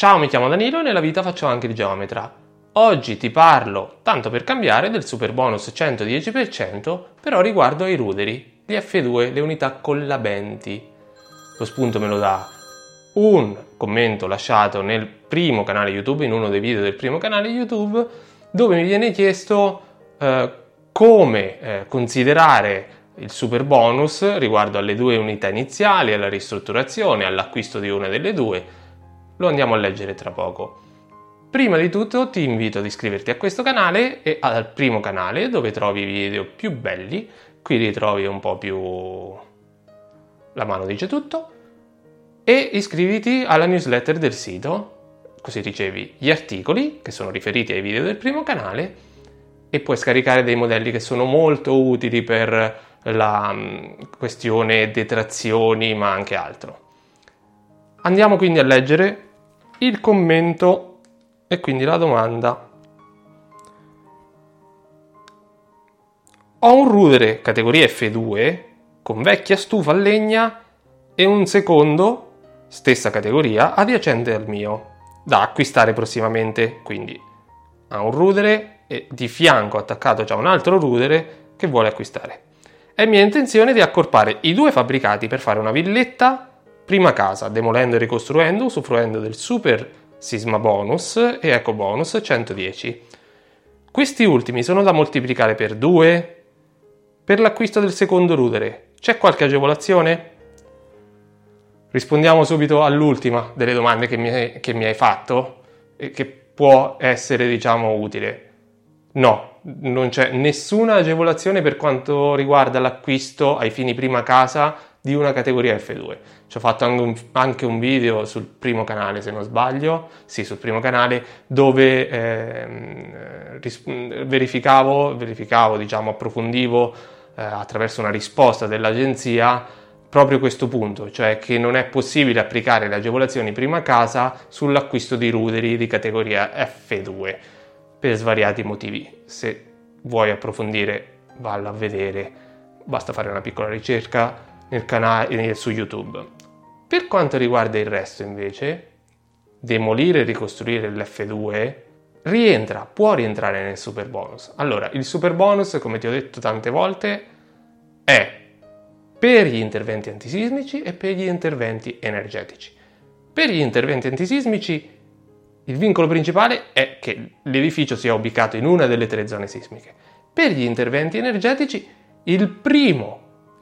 Ciao, mi chiamo Danilo e nella vita faccio anche il geometra. Oggi ti parlo, tanto per cambiare, del super bonus 110%, però riguardo ai ruderi, gli F2, le unità collabenti. Lo spunto me lo dà un commento lasciato nel primo canale YouTube, in uno dei video del primo canale YouTube, dove mi viene chiesto come considerare il super bonus riguardo alle due unità iniziali, alla ristrutturazione, all'acquisto di una delle due. Lo andiamo a leggere tra poco. Prima di tutto ti invito ad iscriverti a questo canale e al primo canale dove trovi i video più belli. Qui ritrovi un po' più la mano dice tutto. E iscriviti alla newsletter del sito, così ricevi gli articoli che sono riferiti ai video del primo canale e puoi scaricare dei modelli che sono molto utili per la questione detrazioni ma anche altro. Andiamo quindi a leggere il commento e quindi la domanda. Ho un rudere categoria F2 con vecchia stufa a legna e un secondo, stessa categoria, adiacente al mio, da acquistare prossimamente. Quindi ha un rudere e di fianco attaccato c'è un altro rudere che vuole acquistare. È mia intenzione di accorpare i due fabbricati per fare una villetta prima casa, demolendo e ricostruendo, usufruendo del super sisma bonus e eco bonus 110. Questi ultimi sono da moltiplicare per 2? Per l'acquisto del secondo rudere, c'è qualche agevolazione? Rispondiamo subito all'ultima delle domande che mi hai fatto e che può essere, diciamo, utile. No, non c'è nessuna agevolazione per quanto riguarda l'acquisto ai fini prima casa di una categoria F2. Ci ho fatto anche un video sul primo canale, se non sbaglio, sì, sul primo canale, dove verificavo, approfondivo attraverso una risposta dell'agenzia proprio questo punto, cioè che non è possibile applicare le agevolazioni prima casa sull'acquisto di ruderi di categoria F2 per svariati motivi. Se vuoi approfondire, vallo a vedere, basta fare una piccola ricerca nel canale su YouTube. Per quanto riguarda il resto, invece, demolire e ricostruire l'F2 può rientrare nel super bonus. Allora, il super bonus, come ti ho detto tante volte, è per gli interventi antisismici e per gli interventi energetici. Per gli interventi antisismici il vincolo principale è che l'edificio sia ubicato in una delle tre zone sismiche. Per gli interventi energetici il primo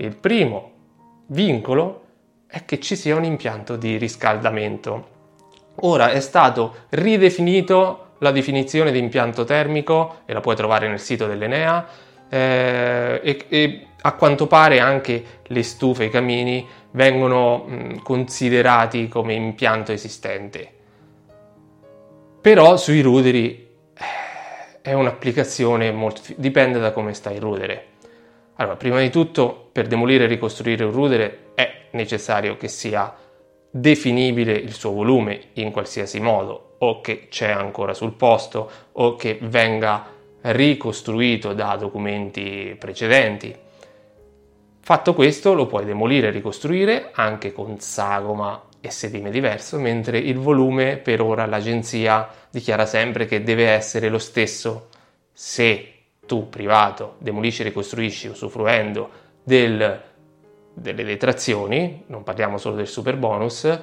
vincolo è che ci sia un impianto di riscaldamento. Ora è stato ridefinito la definizione di impianto termico e la puoi trovare nel sito dell'Enea e a quanto pare anche le stufe e i camini vengono considerati come impianto esistente. Però sui ruderi è un'applicazione molto dipende da come sta il rudere. Allora, prima di tutto, per demolire e ricostruire un rudere è necessario che sia definibile il suo volume in qualsiasi modo, o che c'è ancora sul posto, o che venga ricostruito da documenti precedenti. Fatto questo, lo puoi demolire e ricostruire anche con sagoma e sedime diverso, mentre il volume per ora l'agenzia dichiara sempre che deve essere lo stesso. Se tu privato demolisci e ricostruisci usufruendo delle detrazioni, non parliamo solo del super bonus,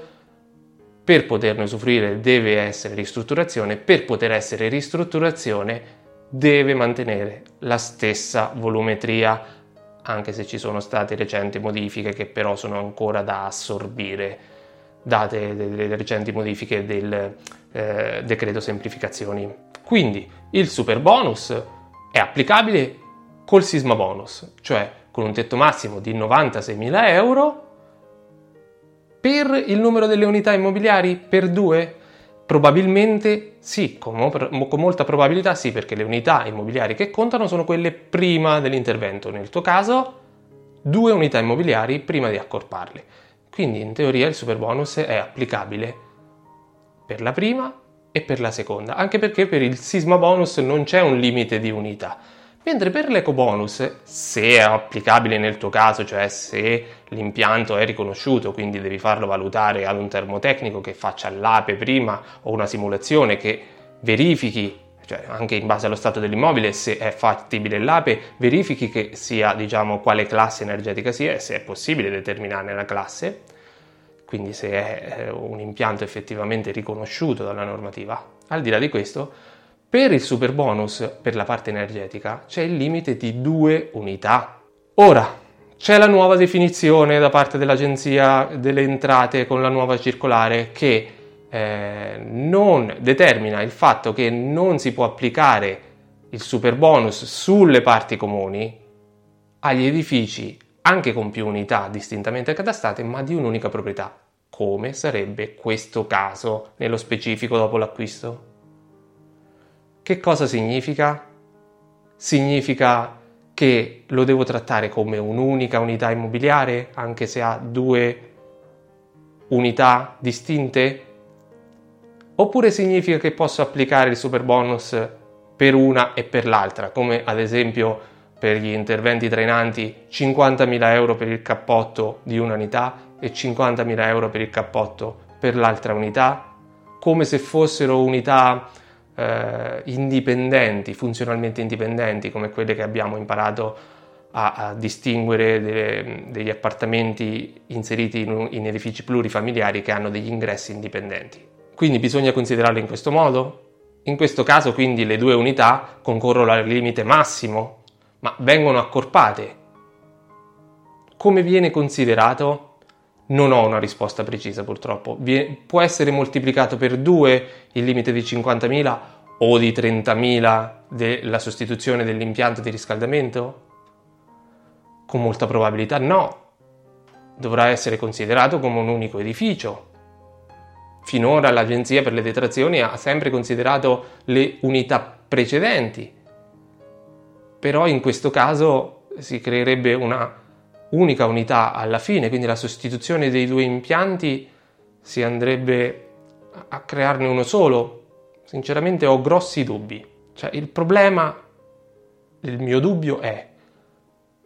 per poterne usufruire deve essere ristrutturazione, per poter essere ristrutturazione deve mantenere la stessa volumetria, anche se ci sono state recenti modifiche che però sono ancora da assorbire, date delle recenti modifiche del decreto semplificazioni. Quindi il super bonus è applicabile col sisma bonus, cioè con un tetto massimo di 96.000 euro per il numero delle unità immobiliari per 2? Probabilmente sì, con molta probabilità sì, perché le unità immobiliari che contano sono quelle prima dell'intervento. Nel tuo caso, 2 unità immobiliari prima di accorparle. Quindi in teoria il super bonus è applicabile per la prima e per la seconda, anche perché per il sisma bonus non c'è un limite di unità, Mentre per l'ecobonus, se è applicabile nel tuo caso, cioè se l'impianto è riconosciuto, quindi devi farlo valutare ad un termotecnico che faccia l'APE prima o una simulazione che verifichi, cioè anche in base allo stato dell'immobile, se è fattibile l'APE, verifichi che sia, quale classe energetica sia e se è possibile determinarne la classe, quindi se è un impianto effettivamente riconosciuto dalla normativa. Al di là di questo, per il superbonus, per la parte energetica, c'è il limite di 2 unità. Ora, c'è la nuova definizione da parte dell'Agenzia delle Entrate con la nuova circolare che non determina il fatto che non si può applicare il superbonus sulle parti comuni agli edifici anche con più unità distintamente cadastate ma di un'unica proprietà, come sarebbe questo caso nello specifico dopo l'acquisto. Che cosa significa? Significa che lo devo trattare come un'unica unità immobiliare, anche se ha 2 unità distinte? Oppure significa che posso applicare il superbonus per una e per l'altra, come ad esempio per gli interventi trainanti 50.000 euro per il cappotto di una unità e 50.000 euro per il cappotto per l'altra unità, come se fossero unità indipendenti, funzionalmente indipendenti, come quelle che abbiamo imparato a distinguere degli appartamenti inseriti in edifici plurifamiliari che hanno degli ingressi indipendenti. Quindi bisogna considerarlo in questo modo? In questo caso quindi le 2 unità concorrono al limite massimo, ma vengono accorpate. Come viene considerato? Non ho una risposta precisa purtroppo. Può essere moltiplicato per 2 il limite di 50.000 o di 30.000 della sostituzione dell'impianto di riscaldamento? Con molta probabilità no. Dovrà essere considerato come un unico edificio. Finora l'Agenzia per le detrazioni ha sempre considerato le unità precedenti. Però in questo caso si creerebbe una unica unità alla fine, quindi la sostituzione dei 2 impianti si andrebbe a crearne uno solo. Sinceramente ho grossi dubbi. Cioè il problema, il mio dubbio è: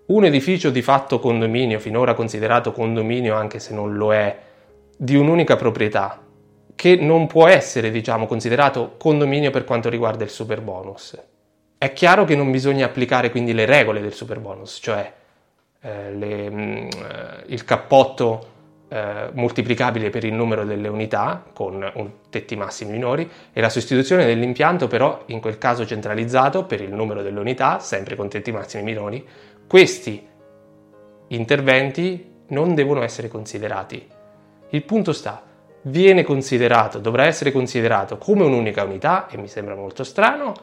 un edificio di fatto condominio, finora considerato condominio anche se non lo è, di un'unica proprietà, che non può essere considerato condominio per quanto riguarda il superbonus. È chiaro che non bisogna applicare quindi le regole del superbonus, cioè il cappotto moltiplicabile per il numero delle unità con tetti massimi minori e la sostituzione dell'impianto però in quel caso centralizzato per il numero delle unità sempre con tetti massimi minori. Questi interventi non devono essere considerati. Il punto sta, dovrà essere considerato come un'unica unità, e mi sembra molto strano,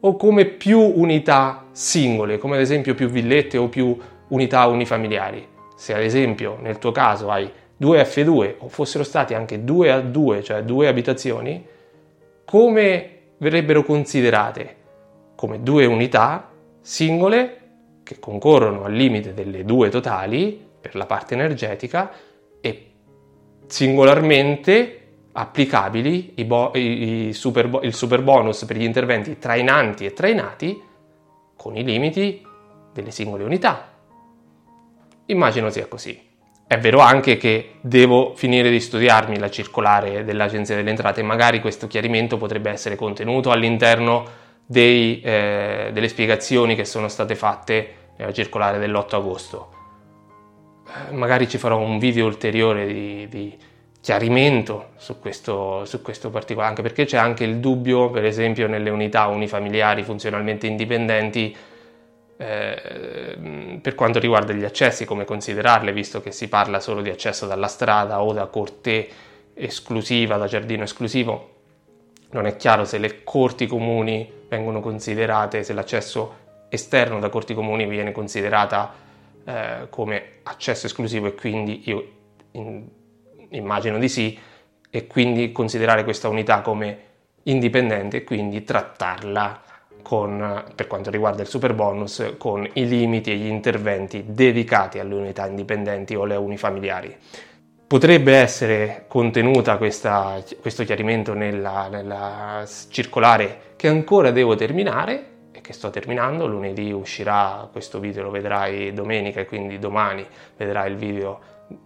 o come più unità singole, come ad esempio più villette o più unità unifamiliari. Se ad esempio nel tuo caso hai 2 F2 o fossero stati anche 2 A2, cioè 2 abitazioni, come verrebbero considerate? Come 2 unità singole che concorrono al limite delle 2 totali per la parte energetica e singolarmente applicabili il superbonus per gli interventi trainanti e trainati con i limiti delle singole unità. Immagino sia così. È vero anche che devo finire di studiarmi la circolare dell'Agenzia delle Entrate, magari questo chiarimento potrebbe essere contenuto all'interno delle spiegazioni che sono state fatte nella circolare dell'8 agosto. Magari ci farò un video ulteriore di chiarimento su questo particolare, anche perché c'è anche il dubbio, per esempio, nelle unità unifamiliari funzionalmente indipendenti, per quanto riguarda gli accessi, come considerarle, visto che si parla solo di accesso dalla strada o da cortè esclusiva, da giardino esclusivo. Non è chiaro se le corti comuni vengono considerate, se l'accesso esterno da corti comuni viene considerata come accesso esclusivo, e quindi io immagino di sì, e quindi considerare questa unità come indipendente e quindi trattarla per quanto riguarda il superbonus, con i limiti e gli interventi dedicati alle unità indipendenti o alle unifamiliari. Potrebbe essere contenuta questo chiarimento nella circolare che ancora devo terminare e che sto terminando. Lunedì uscirà questo video, lo vedrai domenica, e quindi domani vedrai il video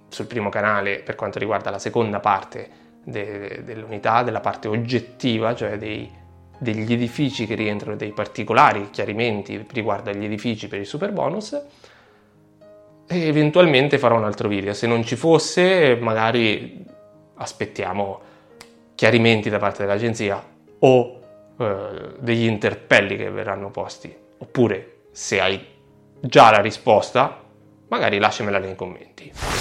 sul primo canale per quanto riguarda la seconda parte dell'unità, della parte oggettiva, cioè degli edifici che rientrano, dei particolari chiarimenti riguardo agli edifici per il super bonus. E eventualmente farò un altro video. Se non ci fosse, magari aspettiamo chiarimenti da parte dell'agenzia o degli interpelli che verranno posti. Oppure, se hai già la risposta, magari lasciamela nei commenti.